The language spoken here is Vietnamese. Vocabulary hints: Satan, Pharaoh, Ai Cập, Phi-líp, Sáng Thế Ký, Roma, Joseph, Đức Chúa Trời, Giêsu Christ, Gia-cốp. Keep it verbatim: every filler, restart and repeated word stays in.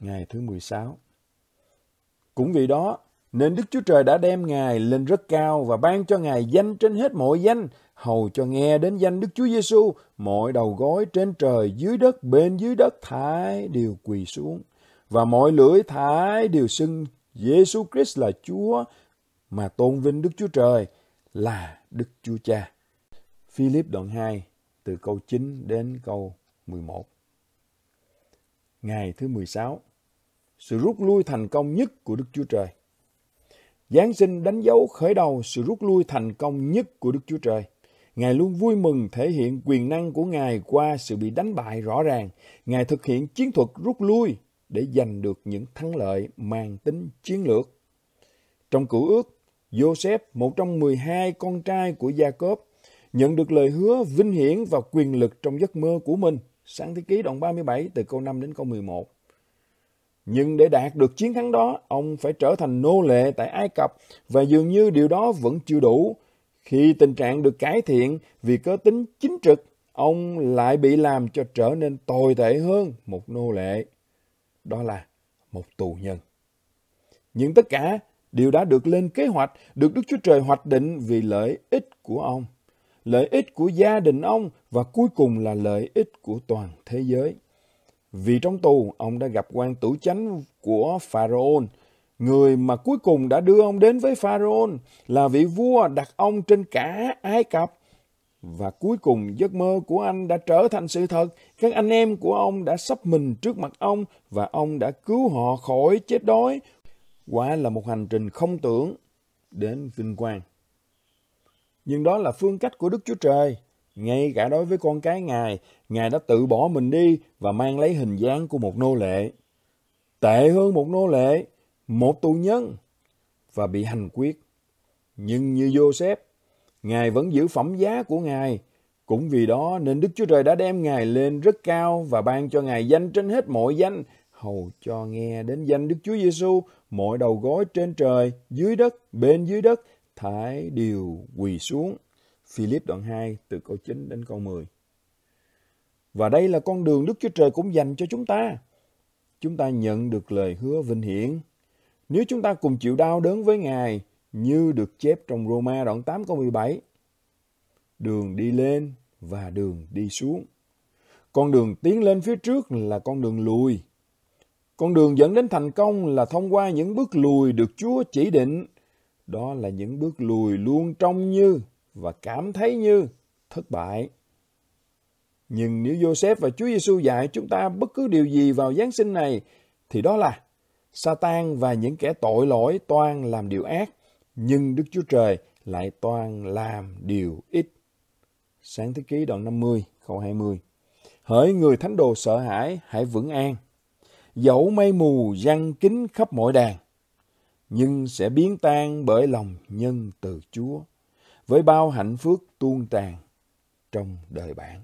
ngày thứ mười sáu. Cũng vì đó, nên Đức Chúa Trời đã đem Ngài lên rất cao và ban cho Ngài danh trên hết mọi danh, hầu cho nghe đến danh Đức Chúa Giêsu, mọi đầu gối trên trời, dưới đất, bên dưới đất thảy đều quỳ xuống, và mọi lưỡi thảy đều xưng Giêsu Christ là Chúa, mà tôn vinh Đức Chúa Trời là Đức Chúa Cha. Phi-líp đoạn hai từ câu chín đến câu mười một. Ngày thứ mười sáu, sự rút lui thành công nhất của Đức Chúa Trời. Giáng sinh đánh dấu khởi đầu sự rút lui thành công nhất của Đức Chúa Trời. Ngài luôn vui mừng thể hiện quyền năng của Ngài qua sự bị đánh bại rõ ràng. Ngài thực hiện chiến thuật rút lui để giành được những thắng lợi mang tính chiến lược. Trong Cựu Ước, Joseph, một trong mười hai con trai của Gia-cốp, nhận được lời hứa vinh hiển và quyền lực trong giấc mơ của mình. Sáng Thế Ký đoạn ba mươi bảy từ câu năm đến câu mười một. Nhưng để đạt được chiến thắng đó, ông phải trở thành nô lệ tại Ai Cập, và dường như điều đó vẫn chưa đủ. Khi tình trạng được cải thiện vì cớ tính chính trực, ông lại bị làm cho trở nên tồi tệ hơn một nô lệ, đó là một tù nhân. Nhưng tất cả đều đã được lên kế hoạch, được Đức Chúa Trời hoạch định vì lợi ích của ông, lợi ích của gia đình ông, và cuối cùng là lợi ích của toàn thế giới. Vì trong tù, ông đã gặp quan tử chánh của Pharaoh, người mà cuối cùng đã đưa ông đến với Pharaoh, là vị vua đặt ông trên cả Ai Cập. Và cuối cùng, giấc mơ của anh đã trở thành sự thật. Các anh em của ông đã sắp mình trước mặt ông, và ông đã cứu họ khỏi chết đói. Quả là một hành trình không tưởng đến vinh quang. Nhưng đó là phương cách của Đức Chúa Trời. Ngay cả đối với con cái Ngài, Ngài đã tự bỏ mình đi và mang lấy hình dáng của một nô lệ. Tệ hơn một nô lệ, một tù nhân, và bị hành quyết. Nhưng như Joseph, Ngài vẫn giữ phẩm giá của Ngài. Cũng vì đó nên Đức Chúa Trời đã đem Ngài lên rất cao và ban cho Ngài danh trên hết mọi danh, hầu cho nghe đến danh Đức Chúa Giêsu, mọi đầu gối trên trời, dưới đất, bên dưới đất thảy đều quỳ xuống. Phi-líp đoạn hai từ câu chín đến câu mười. Và đây là con đường Đức Chúa Trời cũng dành cho chúng ta. Chúng ta nhận được lời hứa vinh hiển nếu chúng ta cùng chịu đau đớn với Ngài, như được chép trong Roma đoạn tám câu mười bảy. Đường đi lên và đường đi xuống. Con đường tiến lên phía trước là con đường lùi. Con đường dẫn đến thành công là thông qua những bước lùi được Chúa chỉ định. Đó là những bước lùi luôn trông như và cảm thấy như thất bại. Nhưng nếu Joseph và Chúa Giêsu dạy chúng ta bất cứ điều gì vào Giáng sinh này, thì đó là Satan và những kẻ tội lỗi toan làm điều ác, nhưng Đức Chúa Trời lại toan làm điều ít. Sáng Thế Ký đoạn năm mươi câu hai mươi. Hỡi người thánh đồ sợ hãi, hãy vững an. Dẫu mây mù giăng kín khắp mọi đàng, nhưng sẽ biến tan bởi lòng nhân từ Chúa, với bao hạnh phúc tuôn tràn trong đời bạn.